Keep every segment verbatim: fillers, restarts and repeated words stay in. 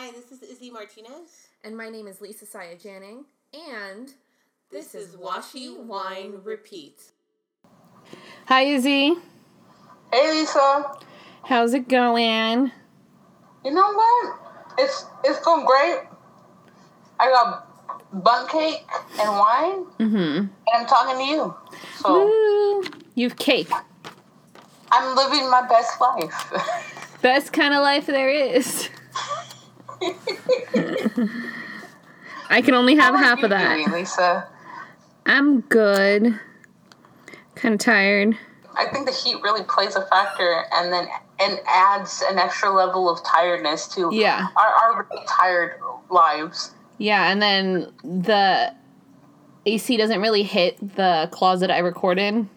Hi, this is Izzy Martinez. And my name is Lisa Saya Janning. And this, this is Washy Wine Repeat. Hi, Izzy. Hey, Lisa. How's it going? You know what? It's it's going great. I got bun cake and wine. Mm-hmm. And I'm talking to you. So Woo. You've cake. I'm living my best life. Best kind of life there is. I can only have half of that. How are you doing, Lisa? I'm good. Kind of tired. I think the heat really plays a factor, and then and adds an extra level of tiredness to yeah. our already tired lives. Yeah, and then the A C doesn't really hit the closet I record in.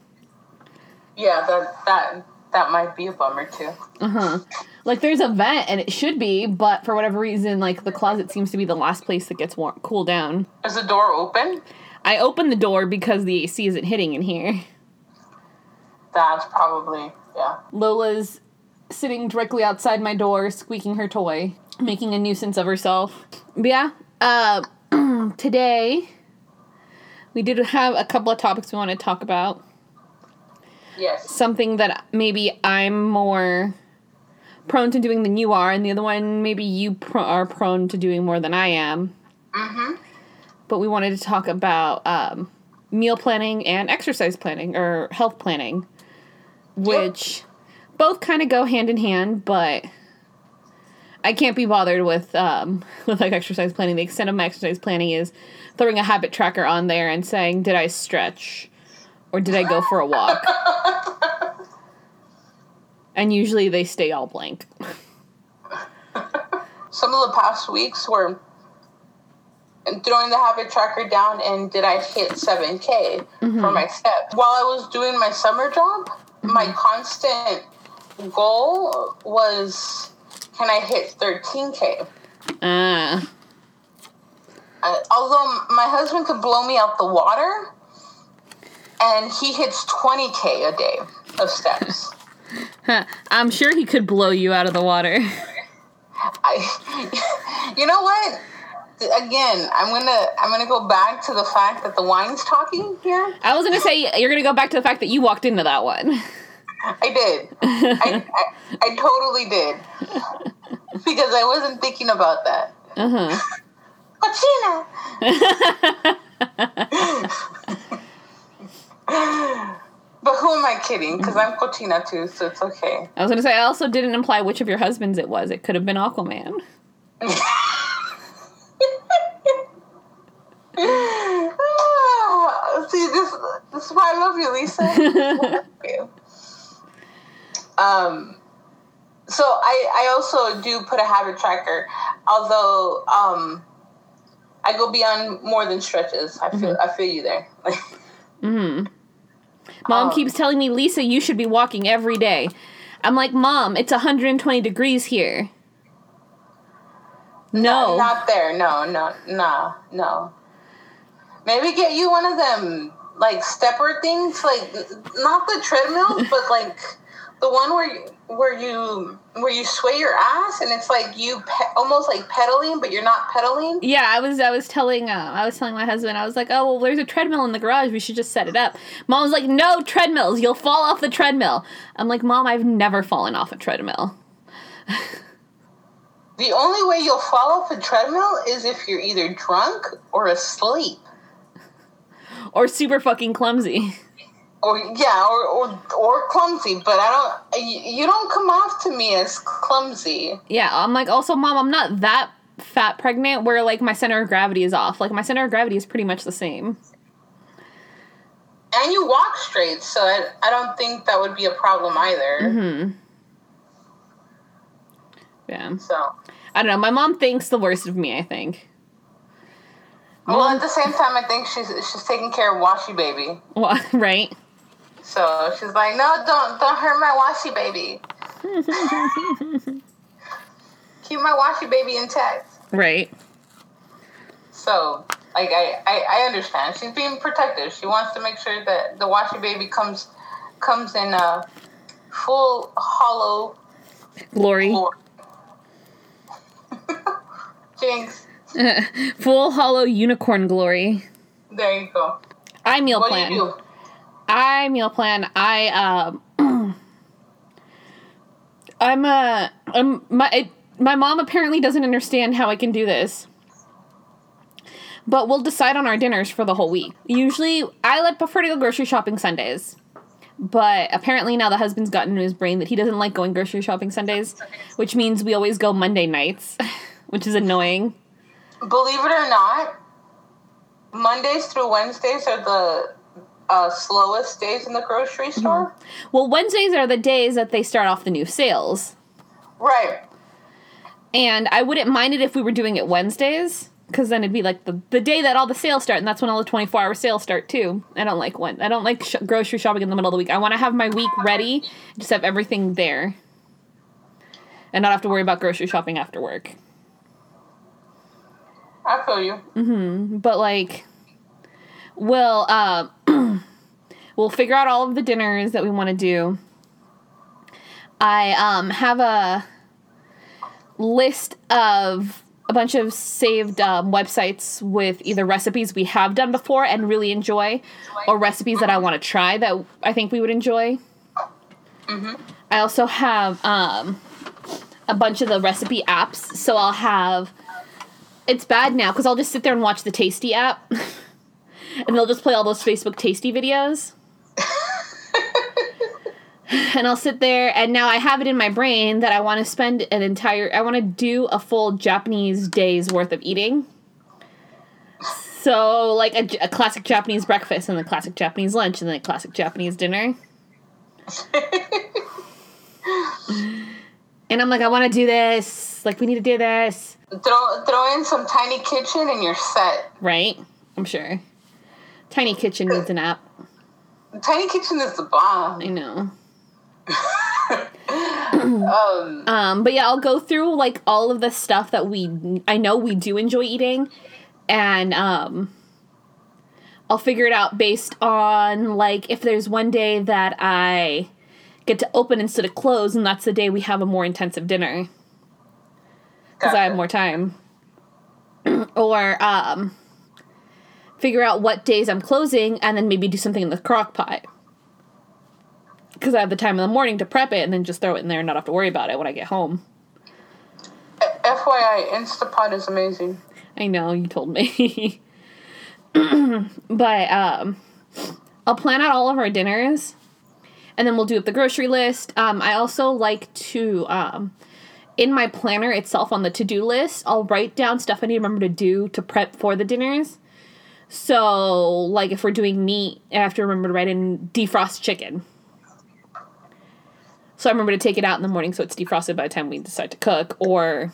Yeah, that that that might be a bummer too. Uh huh. Like, there's a vent, and it should be, but for whatever reason, like, the closet seems to be the last place that gets warm, cool down. Is the door open? I opened the door because the A C isn't hitting in here. That's probably, yeah. Lola's sitting directly outside my door, squeaking her toy, making a nuisance of herself. But yeah, uh, today, we did have a couple of topics we want to talk about. Yes. Something that maybe I'm more prone to doing than you are, and the other one maybe you pr- are prone to doing more than I am. Mm-hmm. But we wanted to talk about um, meal planning and exercise planning, or health planning, which yep. both kind of go hand in hand, but I can't be bothered with, um, with like, exercise planning. The extent of my exercise planning is throwing a habit tracker on there and saying, did I stretch, or did I go for a walk? And usually they stay all blank. Some of the past weeks were throwing the habit tracker down and did I hit seven K mm-hmm. for my steps. While I was doing my summer job, mm-hmm. my constant goal was, can I hit thirteen K? Uh. Uh, although my husband could blow me out the water, and he hits twenty K a day of steps. Huh. I'm sure he could blow you out of the water. I, you know what? Again, I'm gonna I'm gonna go back to the fact that the wine's talking here. I was gonna say you're gonna go back to the fact that you walked into that one. I did. I, I I totally did because I wasn't thinking about that. Uh huh. Cochina. But who am I kidding? Because I'm Cochina too, so it's okay. I was going to say, I also didn't imply which of your husbands it was. It could have been Aquaman. ah, see, this, this is why I love you, Lisa. I love you. Um, so I, I also do put a habit tracker, although um, I go beyond more than stretches. I feel, mm-hmm. I feel you there. mm-hmm. Mom um, keeps telling me, Lisa, you should be walking every day. I'm like, Mom, it's one hundred twenty degrees here. No. Not, not there. No, no, no, no. Maybe get you one of them, like, stepper things. Like, not the treadmills, but, like, the one where, where, you, where you sway your ass, and it's like you pe- almost, like, pedaling, but you're not pedaling. Yeah, I was I was telling uh, I was telling my husband, I was like, oh, well, there's a treadmill in the garage. We should just set it up. Mom was like, no treadmills. You'll fall off the treadmill. I'm like, Mom, I've never fallen off a treadmill. The only way you'll fall off a treadmill is if you're either drunk or asleep. Or super fucking clumsy. Or yeah, or, or or clumsy, but I don't. You don't come off to me as clumsy. Yeah, I'm like, also, Mom, I'm not that fat pregnant where like my center of gravity is off. Like my center of gravity is pretty much the same. And you walk straight, so I, I don't think that would be a problem either. Mm-hmm. Yeah. So I don't know. My mom thinks the worst of me. I think. Well, mom, at the same time, I think she's she's taking care of Washi baby. Well, right. So she's like, no, don't don't hurt my Washi baby. Keep my Washi baby intact. Right. So, like, I, I, I understand. She's being protective. She wants to make sure that the Washi baby comes comes in a full hollow glory. glory. Yes. Full hollow unicorn glory. There you go. I meal what plan. What do you do? I meal plan. I um. I'm uh. I'm my it, my mom apparently doesn't understand how I can do this. But we'll decide on our dinners for the whole week. Usually, I like prefer to go grocery shopping Sundays. But apparently now the husband's gotten in his brain that he doesn't like going grocery shopping Sundays, which means we always go Monday nights, which is annoying. Believe it or not, Mondays through Wednesdays are the uh, slowest days in the grocery store. Mm-hmm. Well, Wednesdays are the days that they start off the new sales. Right. And I wouldn't mind it if we were doing it Wednesdays, because then it'd be like the, the day that all the sales start, and that's when all the twenty-four hour sales start too. I don't like when I don't like sh- grocery shopping in the middle of the week. I want to have my week ready, just have everything there, and not have to worry about grocery shopping after work. I feel you. Mm-hmm. But like, we'll uh, we'll figure out all of the dinners that we want to do. I um have a list of a bunch of saved um, websites with either recipes we have done before and really enjoy, or recipes that I want to try that I think we would enjoy. Mm-hmm. I also have um, a bunch of the recipe apps, so I'll have... It's bad now, because I'll just sit there and watch the Tasty app, and they'll just play all those Facebook Tasty videos. And I'll sit there, and now I have it in my brain that I want to spend an entire... I want to do a full Japanese day's worth of eating. So, like, a, a classic Japanese breakfast, and then classic Japanese lunch, and then a classic Japanese dinner. And I'm like, I want to do this. Like, we need to do this. Throw, throw in some Tiny Kitchen, and you're set. Right? I'm sure. Tiny Kitchen needs an app. Tiny Kitchen is the bomb. I know. um, um, but yeah, I'll go through like all of the stuff that we I know we do enjoy eating, and um, I'll figure it out based on like if there's one day that I get to open instead of close, and that's the day we have a more intensive dinner because gotcha. I have more time. Or um, figure out what days I'm closing, and then maybe do something in the Crock-Pot. Because I have the time in the morning to prep it and then just throw it in there and not have to worry about it when I get home. F Y I, Instant Pot is amazing. I know, you told me. But um, I'll plan out all of our dinners, and then we'll do up the grocery list. Um, I also like to, um, in my planner itself on the to-do list, I'll write down stuff I need to remember to do to prep for the dinners. So, like, if we're doing meat, I have to remember to write in defrost chicken. So I remember to take it out in the morning so it's defrosted by the time we decide to cook. Or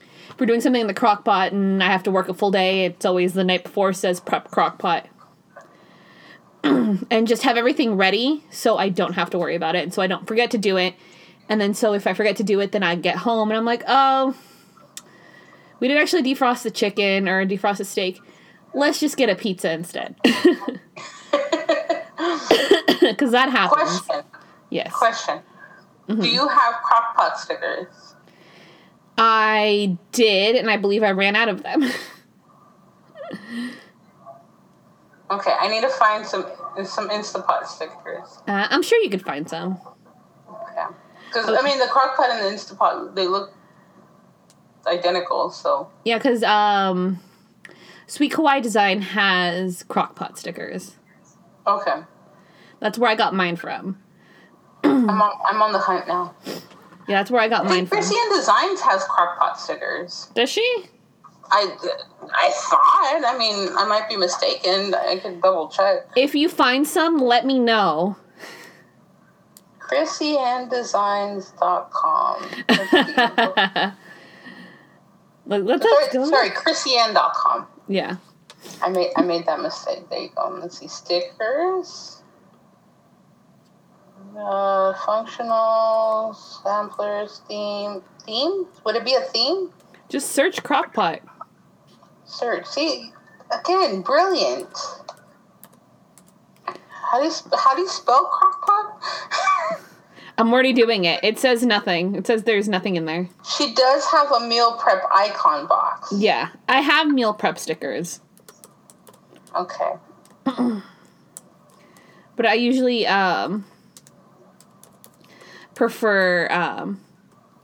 if we're doing something in the crock pot and I have to work a full day, it's always the night before says prep crock pot. And just have everything ready so I don't have to worry about it. And so I don't forget to do it. And then so if I forget to do it, then I get home and I'm like, oh, we didn't actually defrost the chicken or defrost the steak. Let's just get a pizza instead. Because that happens. Question. Yes. Question. Mm-hmm. Do you have Crock-Pot stickers? I did, and I believe I ran out of them. Okay, I need to find some some Instant Pot stickers. Uh, I'm sure you could find some. Okay. Because, okay. I mean, the Crock-Pot and the Instant Pot, they look identical, so. Yeah, because um, Sweet Kawaii Design has Crock-Pot stickers. Okay. That's where I got mine from. I'm on, I'm on the hunt now. Yeah, that's where I got I mine from. ChrissyAnne Designs has Crock-Pot stickers. Does she? I, I thought. I mean, I might be mistaken. I could double check. If you find some, let me know. Chrissy Anne Designs dot com. Let's sorry, go. Sorry, Chrissy Anne dot com. Yeah. I made, I made that mistake. There you go. Let's see. Stickers. Uh, functional, samplers, theme. Theme? Would it be a theme? Just search Crock-Pot. Search. See, again, brilliant. How do you, how do you spell Crock-Pot? I'm already doing it. It says nothing. It says there's nothing in there. She does have a meal prep icon box. Yeah. I have meal prep stickers. Okay. But I usually um, prefer, um,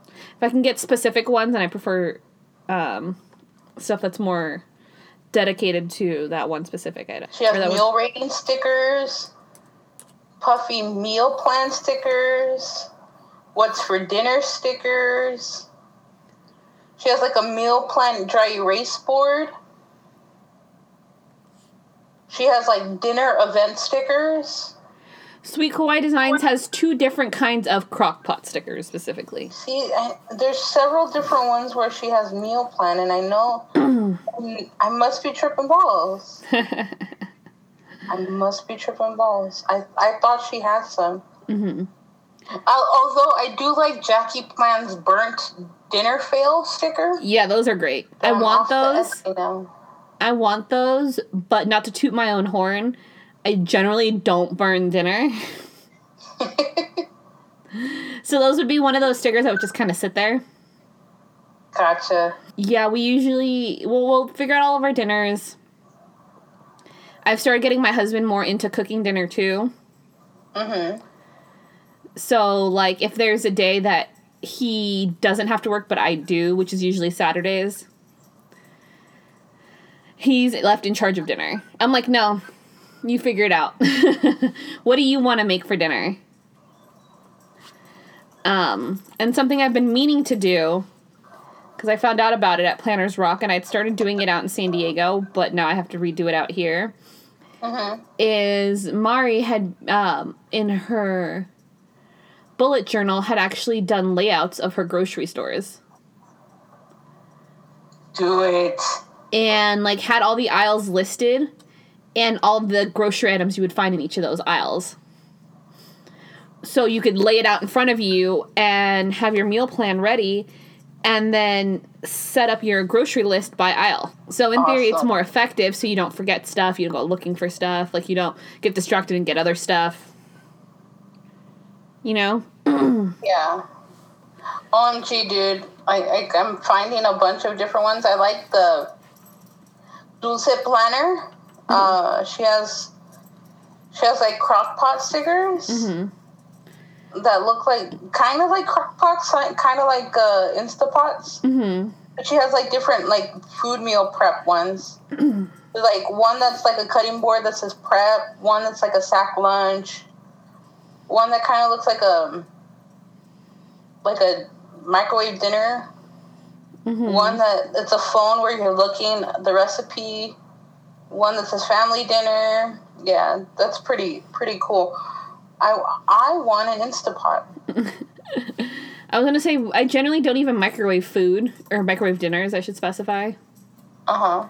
if I can get specific ones, and I prefer um, stuff that's more dedicated to that one specific item. She has meal one- rating stickers. Puffy meal plan stickers, what's for dinner stickers. She has like a meal plan dry erase board. She has like dinner event stickers. Sweet Kawaii Designs has two different kinds of Crock-Pot stickers specifically. See, I, there's several different ones where she has meal plan, and I know I must be tripping balls. I must be tripping balls. I, I thought she had some. Mm-hmm. Uh, although I do like Jackie Plans' burnt dinner fail sticker. Yeah, those are great. I want those. I want those, but not to toot my own horn, I generally don't burn dinner. So those would be one of those stickers that would just kind of sit there. Gotcha. Yeah, we usually, we'll, we'll figure out all of our dinners. I've started getting my husband more into cooking dinner, too. Mm-hmm. So, like, if there's a day that he doesn't have to work but I do, which is usually Saturdays, he's left in charge of dinner. I'm like, no, you figure it out. What do you want to make for dinner? Um, and something I've been meaning to do, because I found out about it at Planner's Rock, and I'd started doing it out in San Diego, but now I have to redo it out here. Uh-huh. Is Mari had, um, in her bullet journal, had actually done layouts of her grocery stores. Do it. And, like, had all the aisles listed and all the grocery items you would find in each of those aisles. So you could lay it out in front of you and have your meal plan ready and then set up your grocery list by aisle. So in awesome. Theory, it's more effective, so you don't forget stuff. You don't go looking for stuff. Like, you don't get distracted and get other stuff. You know? Yeah. O M G, dude. I, I, I'm finding a bunch of different ones. I like the Dulce Planner. Mm-hmm. Uh, she has, she has, like, Crock-Pot stickers. Mm-hmm. That look like, kind of like Crock-Pots, kind of like uh, Instant Pots. Mm-hmm. But she has, like, different, like, food meal prep ones. Like, one that's, like, a cutting board that says prep. One that's, like, a sack lunch. One that kind of looks like a, like a microwave dinner. Mm-hmm. One that, it's a phone where you're looking the recipe. One that says family dinner. Yeah, that's pretty, pretty cool. I, I want an Instant Pot. I was going to say, I generally don't even microwave food, or microwave dinners, I should specify. Uh-huh.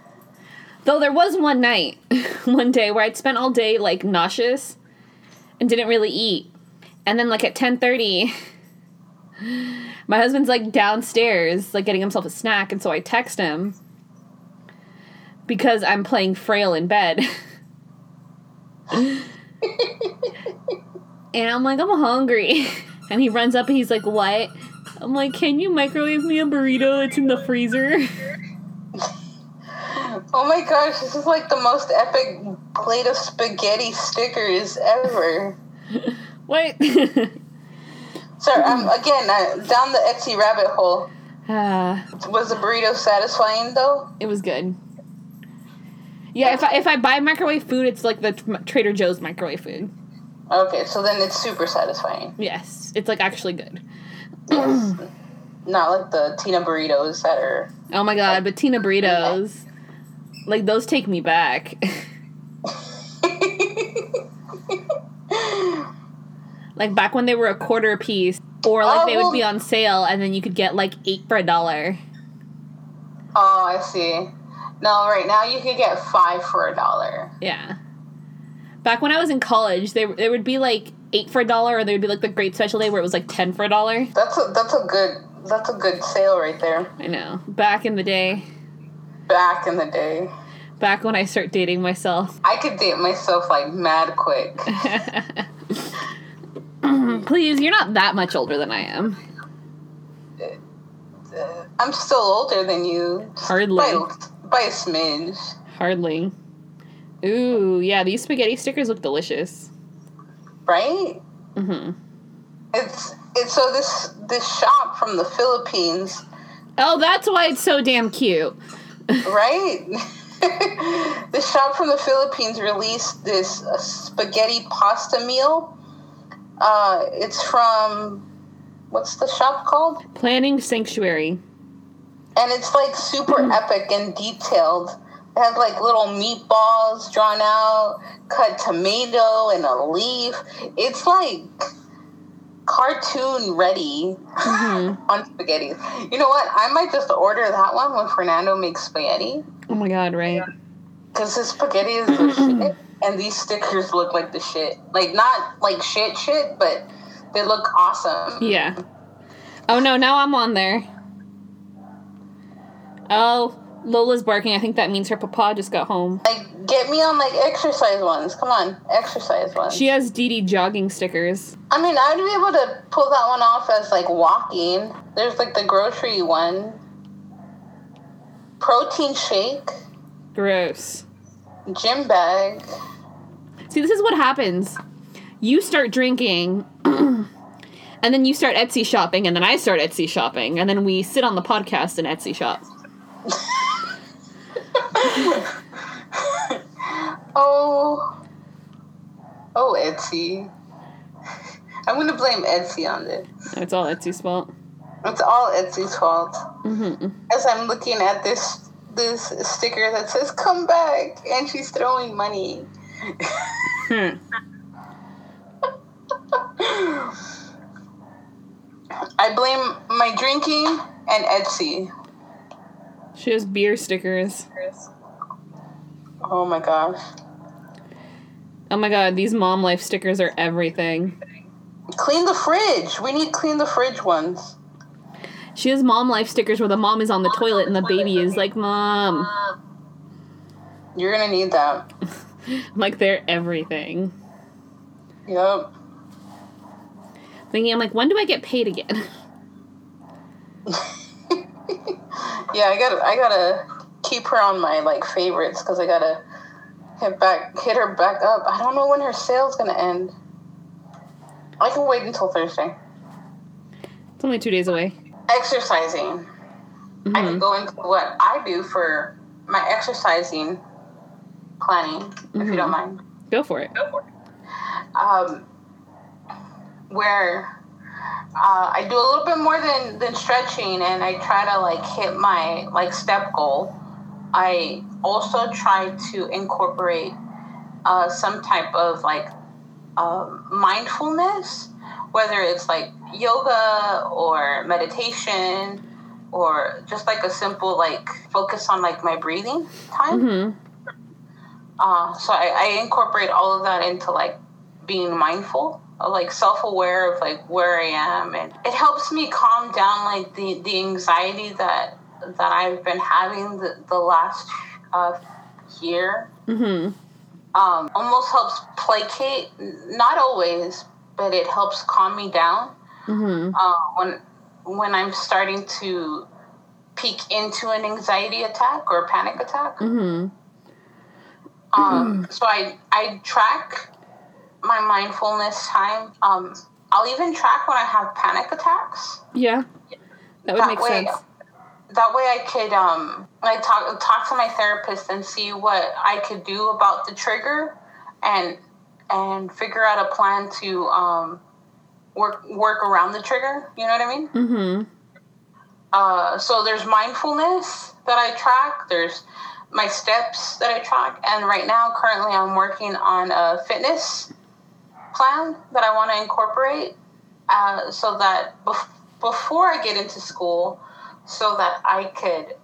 Though there was one night, one day, where I'd spent all day, like, nauseous and didn't really eat. And then, like, at ten thirty, my husband's, like, downstairs, like, getting himself a snack, and so I text him because I'm playing frail in bed. And I'm like, I'm hungry. And he runs up and he's like, what? I'm like, can you microwave me a burrito? It's in the freezer. Oh my gosh, this is like the most epic plate of spaghetti stickers ever. What? Sorry, um, again, uh, down the Etsy rabbit hole. Uh, was the burrito satisfying, though? It was good. Yeah, if I, if I buy microwave food, it's like the Trader Joe's microwave food. Okay, so then it's super satisfying. Yes, it's, like, actually good. Yes. Not like the Tina burritos that are... Oh, my God, like, but Tina burritos, like, those take me back. Like, back when they were a quarter a piece, or, like, oh, they would be on sale, and then you could get, like, eight for a dollar. Oh, I see. No, right now you could get five for a dollar. Yeah. Back when I was in college, there there would be like eight for a dollar, or there would be like the great special day where it was like ten for a dollar. That's a that's a good that's a good sale right there. I know. Back in the day. Back in the day. Back when I start dating myself. I could date myself like mad quick. Please, you're not that much older than I am. Uh, I'm still older than you. Hardly. By, by a smidge. Hardly. Ooh, yeah, these spaghetti stickers look delicious. Right? Mm-hmm. It's, it's so this this shop from the Philippines. Oh, that's why it's so damn cute. Right? This shop from the Philippines released this uh, spaghetti pasta meal. Uh, it's from... What's the shop called? Planning Sanctuary. And it's, like, super epic and detailed. It has, like, little meatballs drawn out, cut tomato and a leaf. It's, like, cartoon ready mm-hmm. on spaghetti. You know what? I might just order that one when Fernando makes spaghetti. Oh, my God, right. Because his spaghetti is the shit, and these stickers look like the shit. Like, not, like, shit shit, but... They look awesome. Yeah. Oh, no, now I'm on there. Oh, Lola's barking. I think that means her papa just got home. Like, get me on, like, exercise ones. Come on, exercise ones. She has Dee Dee jogging stickers. I mean, I'd be able to pull that one off as, like, walking. There's, like, the grocery one. Protein shake. Gross. Gym bag. See, this is what happens. You start drinking... And then you start Etsy shopping, and then I start Etsy shopping, and then we sit on the podcast and Etsy shop. oh, oh, Etsy! I'm gonna blame Etsy on this. It's all Etsy's fault. It's all Etsy's fault. Mm-hmm. As I'm looking at this this sticker that says "Come back," and she's throwing money. hmm. I blame my drinking and Etsy. She has beer stickers. Oh my gosh. Oh my God, these mom life stickers are everything. Clean the fridge. We need clean the fridge ones. She has mom life stickers where the mom is on the toilet and the baby is like, Mom. You're gonna need that. Like, they're everything. Yep. Thinking, I'm like, when do I get paid again? yeah, I gotta, I gotta keep her on my, like, favorites, because I gotta hit back, hit her back up. I don't know when her sale's gonna end. I can wait until Thursday. It's only two days away. Exercising. Mm-hmm. I can go into what I do for my exercising planning, mm-hmm. if you don't mind. Go for it. Go for it. Um... where uh, I do a little bit more than, than stretching, and I try to, like, hit my, like, step goal. I also try to incorporate uh, some type of, like, uh, mindfulness, whether it's, like, yoga or meditation or just, like, a simple, like, focus on, like, my breathing time. Mm-hmm. Uh, so I, I incorporate all of that into, like, being mindful. Like, self-aware of, like, where I am, and it helps me calm down, like, the, the anxiety that that I've been having the, the last uh, year. Mm-hmm. Um, almost helps placate, not always, but it helps calm me down. Mm-hmm. Uh, when when I'm starting to peek into an anxiety attack or a panic attack. Mm-hmm. Um, so I I track my mindfulness time. Um, I'll even track when I have panic attacks. Yeah, that would that make way, sense. That way, I could um, like talk talk to my therapist and see what I could do about the trigger, and and figure out a plan to um, work work around the trigger. You know what I mean? Mm-hmm. Uh, so there's mindfulness that I track. There's my steps that I track, and right now, currently, I'm working on a fitness plan that I want to incorporate uh, so that bef- before I get into school, so that I could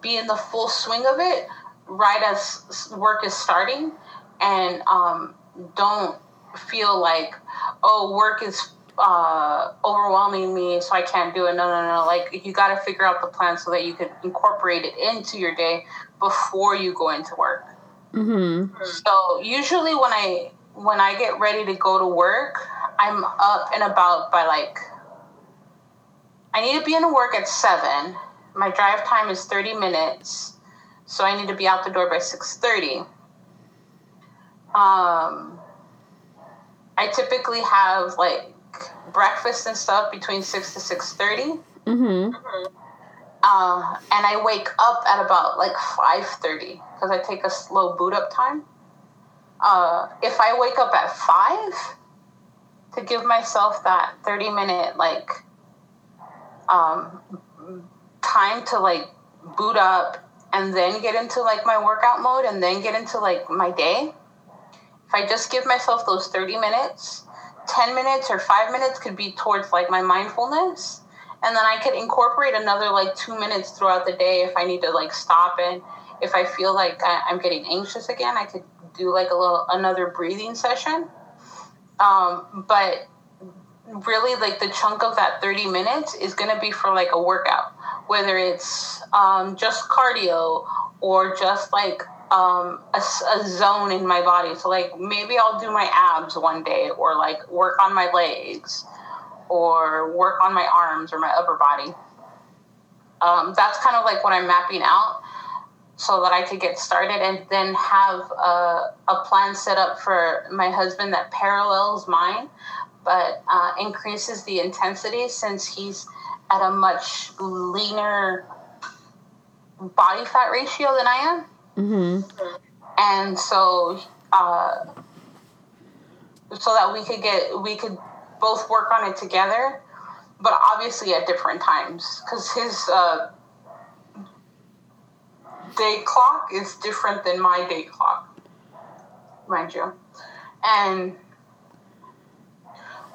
be in the full swing of it right as work is starting, and um, don't feel like, oh, work is uh, overwhelming me, so I can't do it. No, no, no. Like, you got to figure out the plan so that you can incorporate it into your day before you go into work. Mm-hmm. So usually when I... When I get ready to go to work, I'm up and about by like, I need to be in work at seven. My drive time is thirty minutes. So I need to be out the door by six thirty. Um, I typically have like breakfast and stuff between six to six thirty. Mm-hmm. Uh, and I wake up at about like five thirty because I take a slow boot up time. Uh, if I wake up at five, to give myself that thirty minute like um, time to like boot up and then get into like my workout mode and then get into like my day. If I just give myself those thirty minutes, ten minutes or five minutes could be towards like my mindfulness. And then I could incorporate another like two minutes throughout the day if I need to like stop. And if I feel like I- I'm getting anxious again, I could do like a little, another breathing session. Um, but really like the chunk of that thirty minutes is going to be for like a workout, whether it's um, just cardio or just like um, a, a zone in my body. So like maybe I'll do my abs one day or like work on my legs or work on my arms or my upper body. Um, that's kind of like what I'm mapping out so that I could get started and then have a, a plan set up for my husband that parallels mine, but uh, increases the intensity since he's at a much leaner body fat ratio than I am. Mm-hmm. And so, uh, so that we could get, we could both work on it together, but obviously at different times because his uh, day clock is different than my day clock, mind you. And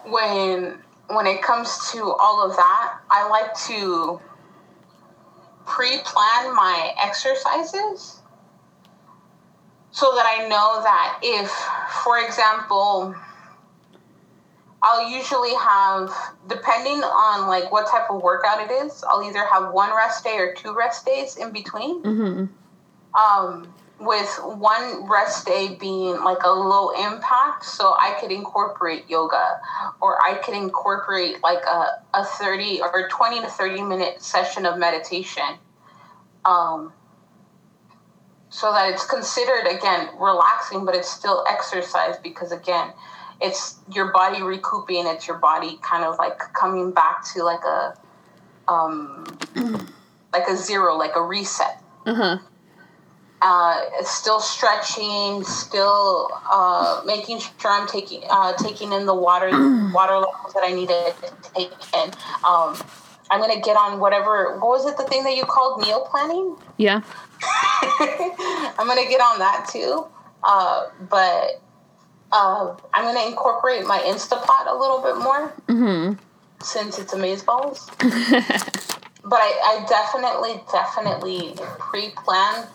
when when it comes to all of that, I like to pre-plan my exercises so that I know that if, for example, I'll usually have, depending on like what type of workout it is, I'll either have one rest day or two rest days in between. Mm-hmm. Um, with one rest day being like a low impact, so I could incorporate yoga, or I could incorporate like a, a thirty or twenty to thirty minute session of meditation. Um, so that it's considered again relaxing, but it's still exercise because again, it's your body recouping. It's your body kind of like coming back to like a, um, like a zero, like a reset. Uh-huh. Uh, it's still stretching, still uh, making sure I'm taking uh, taking in the water water levels that I need to take in. Um, I'm gonna get on whatever. What was it? The thing that you called meal planning? Yeah. I'm gonna get on that too, uh, but. Uh, I'm going to incorporate my Instant Pot a little bit more, mm-hmm. since it's amazeballs. But I, I definitely, definitely pre-plan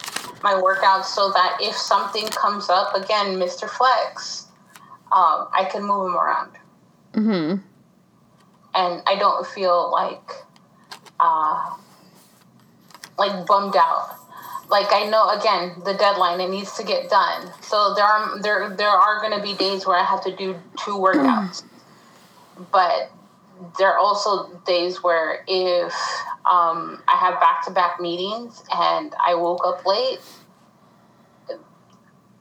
my workouts so that if something comes up, again, Mister Flex, um, I can move them around. Mm-hmm. And I don't feel like, uh, like bummed out. Like I know, again, the deadline, it needs to get done. So there are there there are going to be days where I have to do two workouts, but there are also days where if um, I have back-to-back meetings and I woke up late,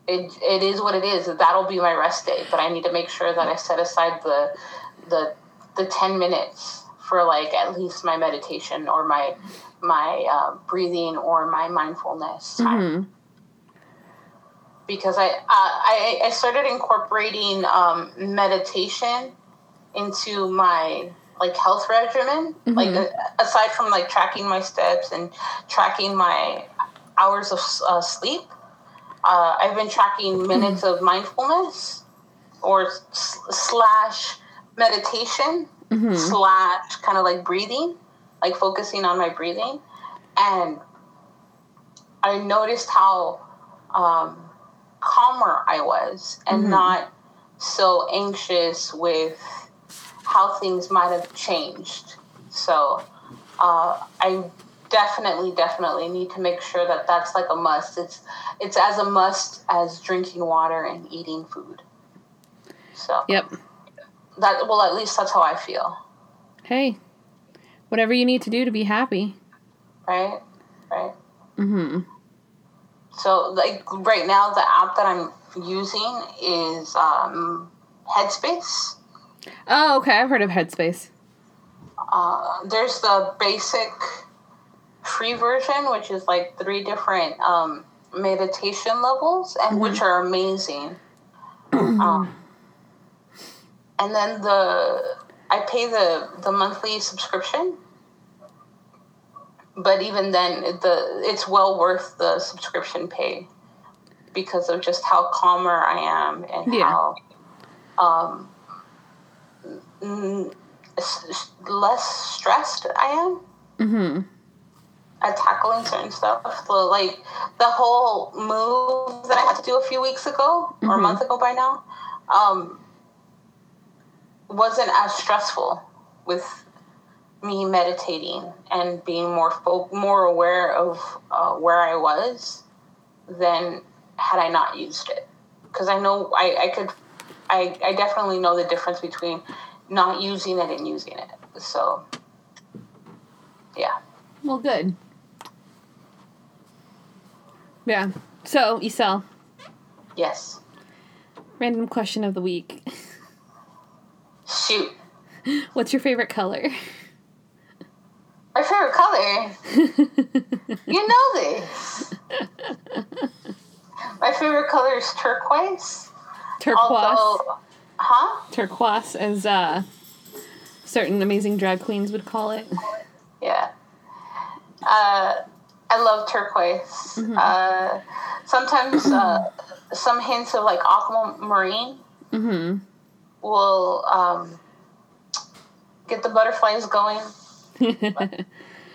it it is what it is. That'll be my rest day, but I need to make sure that I set aside the the the ten minutes for like at least my meditation or my. my uh, breathing or my mindfulness time. Mm-hmm. Because I, uh, I I started incorporating um, meditation into my like health regimen. Mm-hmm. Like uh, aside from like tracking my steps and tracking my hours of uh, sleep, uh, I've been tracking minutes mm-hmm. of mindfulness or s- slash meditation mm-hmm. slash kind of like breathing. Like focusing on my breathing, and I noticed how um, calmer I was and mm-hmm. not so anxious with how things might have changed. So uh, I definitely, definitely need to make sure that that's like a must. It's it's as a must as drinking water and eating food. So yep. That, well, at least that's how I feel. Hey, whatever you need to do to be happy. Right? Right. Mm-hmm. So, like, right now, the app that I'm using is um, Headspace. Oh, okay. I've heard of Headspace. Uh, there's the basic free version, which is, like, three different um, meditation levels, and mm-hmm. which are amazing. um, and then the... I pay the, the monthly subscription, but even then, the it's well worth the subscription pay because of just how calmer I am and yeah. how um, n- s- less stressed I am mm-hmm. at tackling certain stuff. So, like, the whole move that I had to do a few weeks ago mm-hmm. or a month ago by now, um, wasn't as stressful with me meditating and being more fo- more aware of uh, where I was than had I not used it. Because I know I, I could, I, I definitely know the difference between not using it and using it. So, yeah. Well, good. Yeah. So, Isel. Yes. Random question of the week. Shoot. What's your favorite color? My favorite color? You know this. My favorite color is turquoise. Turquoise? Although, huh? Turquoise, as uh, certain amazing drag queens would call it. Yeah. Uh, I love turquoise. Mm-hmm. Uh, sometimes uh, some hints of, like, aquamarine. Mm-hmm. Will um, get the butterflies going. I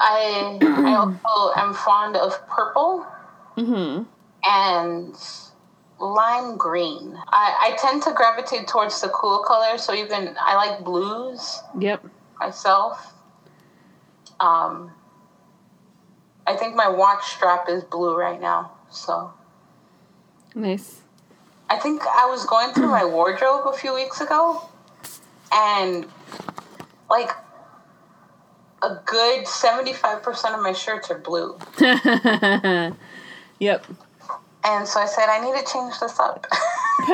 I also am fond of purple mm-hmm. and lime green. I, I tend to gravitate towards the cool colors, so even I like blues. Yep. Myself. Um. I think my watch strap is blue right now. So. Nice. I think I was going through my wardrobe a few weeks ago, and, like, a good seventy-five percent of my shirts are blue. Yep. And so I said, I need to change this up.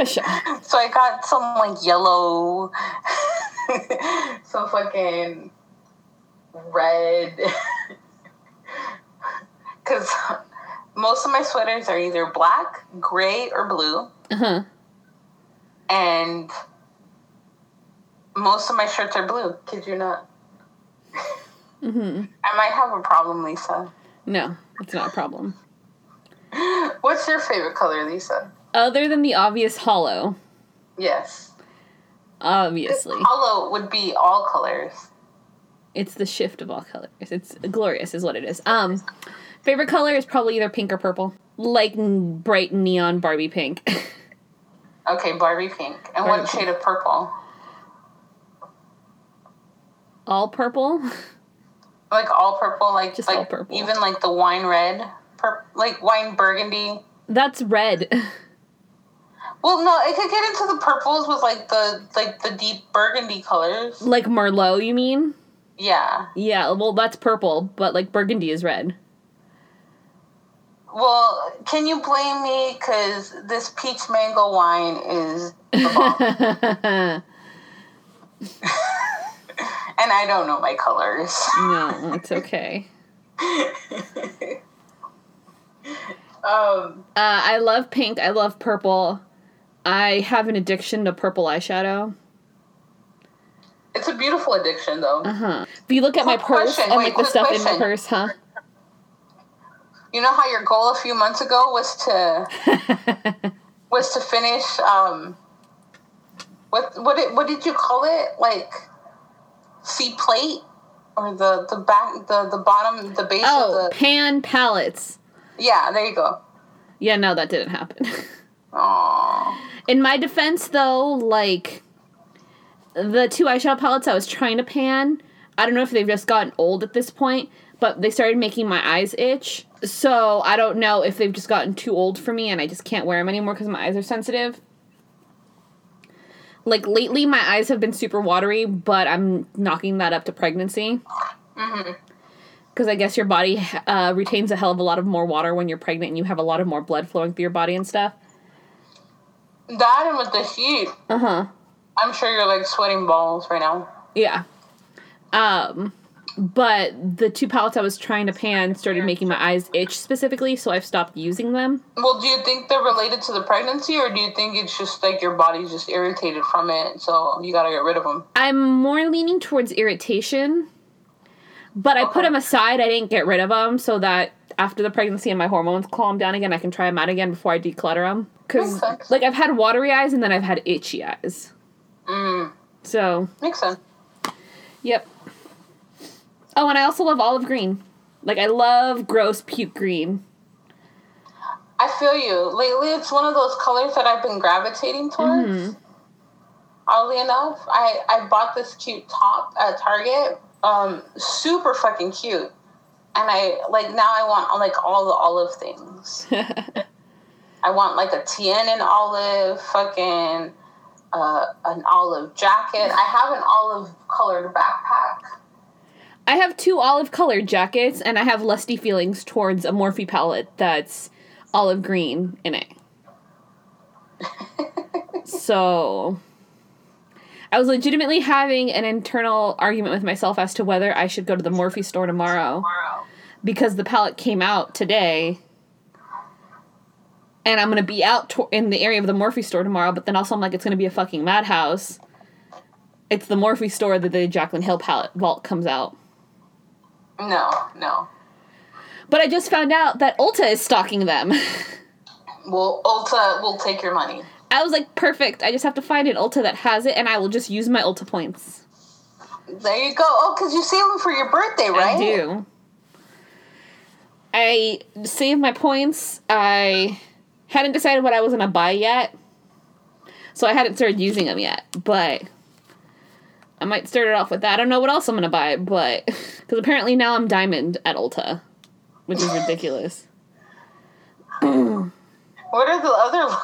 Sure. So I got some, like, yellow, some fucking red, because most of my sweaters are either black, gray, or blue. Uh-huh. And most of my shirts are blue. Kid you not? Mm-hmm. I might have a problem, Lisa. No, it's not a problem. What's your favorite color, Lisa? Other than the obvious hollow. Yes. Obviously. Hollow would be all colors. It's the shift of all colors. It's glorious is what it is. Um, favorite color is probably either pink or purple. Like bright neon Barbie pink. Okay, Barbie pink. And Barbie what shade pink. Of purple? All purple? Like all purple? Like, just like all purple. Even like the wine red? Pur- like wine burgundy? That's red. Well, no, it could get into the purples with like the like the deep burgundy colors. Like Merlot, you mean? Yeah. Yeah, well, that's purple, but like burgundy is red. Well, can you blame me? Because this peach mango wine is the bomb. And I don't know my colors. No, it's okay. um, uh, I love pink. I love purple. I have an addiction to purple eyeshadow. It's a beautiful addiction, though. Uh-huh. If you look at quick my purse question. And Wait, like the stuff question. In my purse, huh? You know how your goal a few months ago was to was to finish um, what what did, what did you call it? Like C plate or the, the back the, the bottom the base oh, of the pan palettes. Yeah, there you go. Yeah, no, that didn't happen. Aww. In my defense, though, like the two eyeshadow palettes I was trying to pan, I don't know if they've just gotten old at this point. But they started making my eyes itch, so I don't know if they've just gotten too old for me and I just can't wear them anymore because my eyes are sensitive. Like, lately my eyes have been super watery, but I'm knocking that up to pregnancy. Mm-hmm. Because I guess your body uh, retains a hell of a lot of more water when you're pregnant and you have a lot of more blood flowing through your body and stuff. That and with the heat. Uh-huh. I'm sure you're, like, sweating balls right now. Yeah. Um, but the two palettes I was trying to pan started making my eyes itch specifically, so I've stopped using them. Well, do you think they're related to the pregnancy, or do you think it's just, like, your body's just irritated from it, so you gotta get rid of them? I'm more leaning towards irritation, but okay. I put them aside. I didn't get rid of them, so that after the pregnancy and my hormones calm down again, I can try them out again before I declutter them. Because, like, I've had watery eyes, and then I've had itchy eyes. Mm. So. Makes sense. Yep. Oh, and I also love olive green. Like, I love gross puke green. I feel you. Lately, it's one of those colors that I've been gravitating towards. Mm-hmm. Oddly enough, I, I bought this cute top at Target. Um, super fucking cute. And I, like, now I want, like, all the olive things. I want, like, a Tienin olive, fucking... Uh, an olive jacket. I have an olive-colored backpack. I have two olive-colored jackets, and I have lusty feelings towards a Morphe palette that's olive green in it. So, I was legitimately having an internal argument with myself as to whether I should go to the Morphe store tomorrow, tomorrow. because the palette came out today. And I'm going to be out to- in the area of the Morphe store tomorrow, but then also I'm like, it's going to be a fucking madhouse. It's the Morphe store that the Jaclyn Hill palette vault comes out. No, no. But I just found out that Ulta is stocking them. Well, Ulta will take your money. I was like, perfect. I just have to find an Ulta that has it, and I will just use my Ulta points. There you go. Oh, because you save them for your birthday, right? I do. I save my points. I... Hadn't decided what I was going to buy yet, so I hadn't started using them yet, but I might start it off with that. I don't know what else I'm going to buy, but... Because apparently now I'm diamond at Ulta, which is ridiculous. What are the other...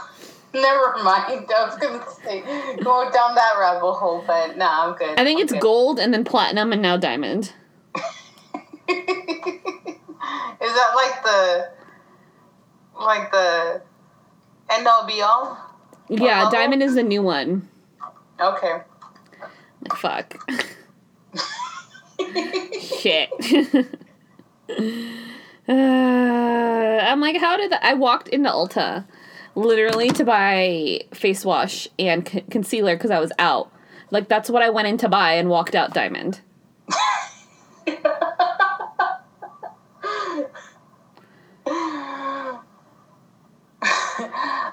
Never mind, I was going to say, go down that rabbit hole, but nah, I'm good. I think I'm it's good. Gold, and then platinum, and now diamond. Is that like the... Like the... End all be all? Yeah, level? Diamond is the new one. Okay. Like, fuck. Shit. uh, I'm like, how did the- I walked into Ulta literally to buy face wash and c- concealer because I was out. Like, that's what I went in to buy and walked out diamond.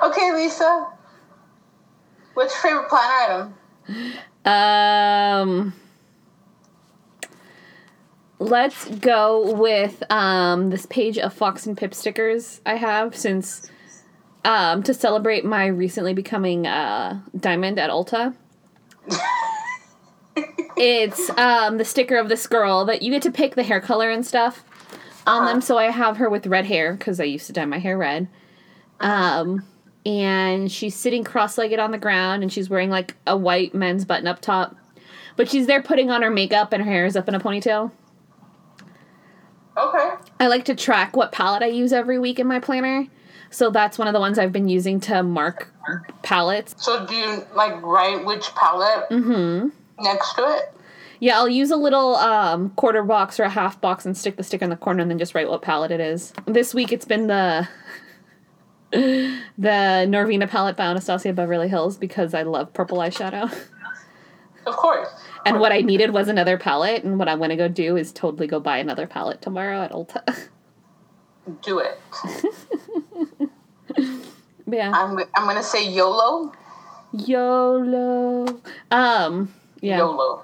Okay, Lisa. What's your favorite planner item? Um, let's go with um this page of Fox and Pip stickers I have since um to celebrate my recently becoming uh diamond at Ulta. It's um the sticker of this girl that you get to pick the hair color and stuff on uh-huh. them. So I have her with red hair because I used to dye my hair red. Um, and she's sitting cross-legged on the ground, and she's wearing, like, a white men's button-up top. But she's there putting on her makeup, and her hair is up in a ponytail. Okay. I like to track what palette I use every week in my planner. So that's one of the ones I've been using to mark palettes. So do you, like, write which palette mm-hmm. next to it? Yeah, I'll use a little um, quarter box or a half box and stick the sticker in the corner and then just write what palette it is. This week it's been the... The Norvina palette by Anastasia Beverly Hills because I love purple eyeshadow. Of course. And what I needed was another palette, and what I want to go do is totally go buy another palette tomorrow at Ulta. Do it. Yeah. I'm I'm gonna say YOLO. YOLO. Um. Yeah. YOLO.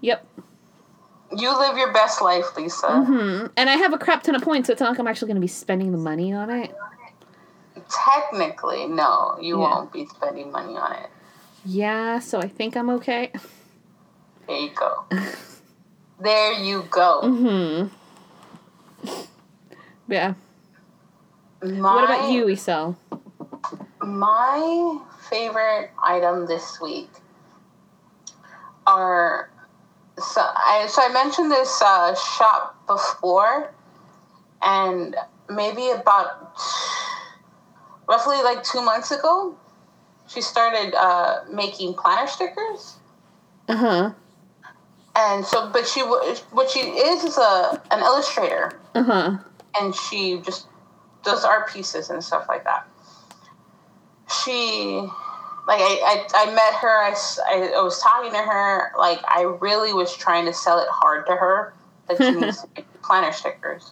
Yep. You live your best life, Lisa. Mm-hmm. And I have a crap ton of points, so it's not like I'm actually going to be spending the money on it. Technically, no. You yeah. won't be spending money on it. Yeah, so I think I'm okay. There you go. There you go. Mm-hmm. Yeah. My... What about you, Isel? My favorite item this week are, so I, so I mentioned this uh, shop before, and maybe about roughly like two months ago, she started uh, making planner stickers. Uh-huh. And so, but she, what she is is a an illustrator. Uh-huh. And she just does art pieces and stuff like that. She, like, I, I, I met her, I, I, I was talking to her, like, I really was trying to sell it hard to her that she needs to make planner stickers.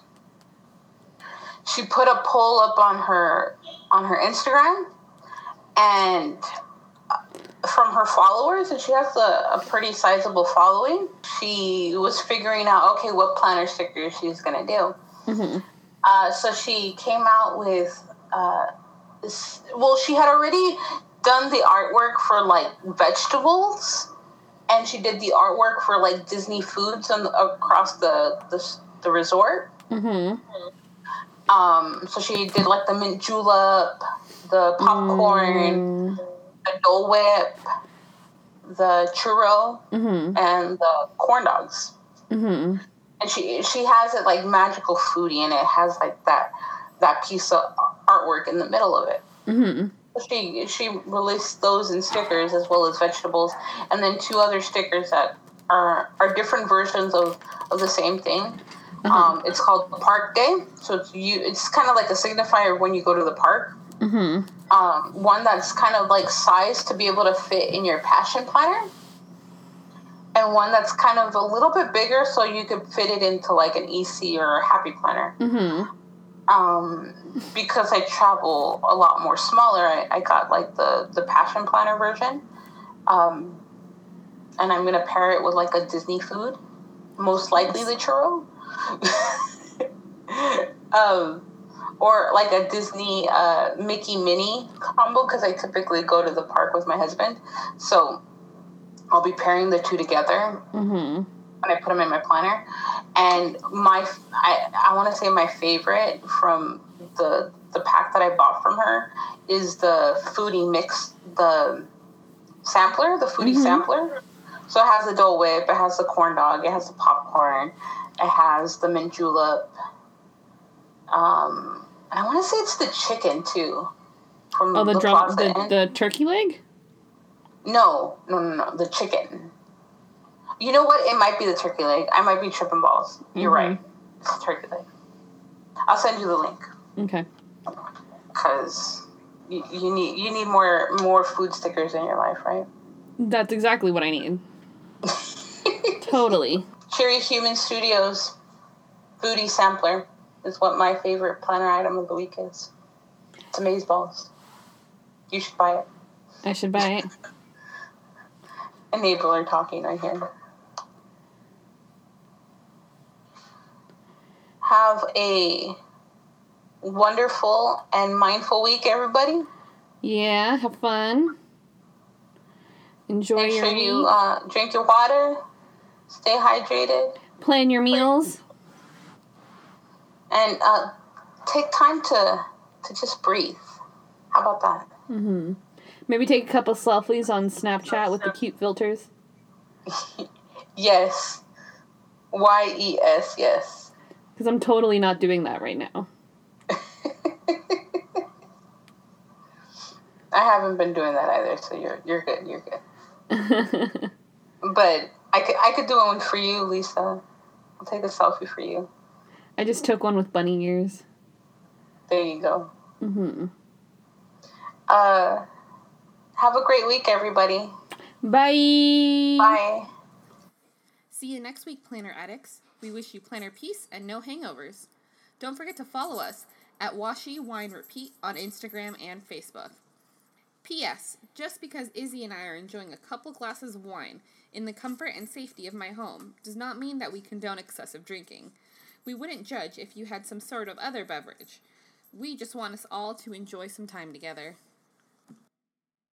She put a poll up on her, on her Instagram, and from her followers, and she has a, a pretty sizable following, she was figuring out, okay, what planner stickers she's going to do. Mm-hmm. Uh, so she came out with, uh, this, well, she had already done the artwork for, like, vegetables, and she did the artwork for, like, Disney foods on, across the, the, the resort. Mm-hmm. Um, so she did, like, the mint julep, the popcorn, mm. the Dole Whip, the churro, mm-hmm. and the corn dogs. Mm-hmm. And she she has it like magical foodie, and it has like that that piece of artwork in the middle of it. Mm-hmm. She she released those in stickers as well as vegetables, and then two other stickers that are are different versions of, of the same thing. Mm-hmm. Um, it's called Park Day, so it's you. It's kind of like a signifier when you go to the park. Mm-hmm. Um, one that's kind of like sized to be able to fit in your passion planner. And one that's kind of a little bit bigger, so you could fit it into like an E C or a Happy Planner. Mm-hmm. Um, because I travel a lot more smaller, I, I got like the, the Passion Planner version. Um, and I'm gonna pair it with like a Disney food, most likely the churro, um, or like a Disney uh, Mickey Minnie combo. Because I typically go to the park with my husband, so I'll be pairing the two together mm-hmm. when I put them in my planner. And my, I, I want to say my favorite from the the pack that I bought from her is the foodie mix, the sampler, the foodie mm-hmm. sampler. So it has the Dole Whip, it has the corn dog, it has the popcorn, it has the mint julep. Um, I want to say it's the chicken too. From oh, the the, drum, the, the turkey leg? No, no, no, no, the chicken. You know what? It might be the turkey leg. I might be tripping balls. You're mm-hmm. right. It's the turkey leg. I'll send you the link. Okay. Because you, you need you need more more food stickers in your life, right? That's exactly what I need. Totally. Cherry Human Studios foodie sampler is what my favorite planner item of the week is. It's amaze balls. You should buy it. I should buy it. Enabler talking right here. Have a wonderful and mindful week, everybody. Yeah, have fun. Enjoy Make your sure week. You uh, drink your water. Stay hydrated. Plan your meals. And uh, take time to to just breathe. How about that? Mm-hmm. Maybe take a couple selfies on Snapchat with the cute filters. Yes. Y E S, yes. Because I'm totally not doing that right now. I haven't been doing that either, so you're you're good, you're good. But I could, I could do one for you, Lisa. I'll take a selfie for you. I just took one with bunny ears. There you go. Mm-hmm. Uh... Have a great week, everybody. Bye. Bye. See you next week, Planner Addicts. We wish you planner peace and no hangovers. Don't forget to follow us at Washy Wine Repeat on Instagram and Facebook. P S. Just because Izzy and I are enjoying a couple glasses of wine in the comfort and safety of my home does not mean that we condone excessive drinking. We wouldn't judge if you had some sort of other beverage. We just want us all to enjoy some time together.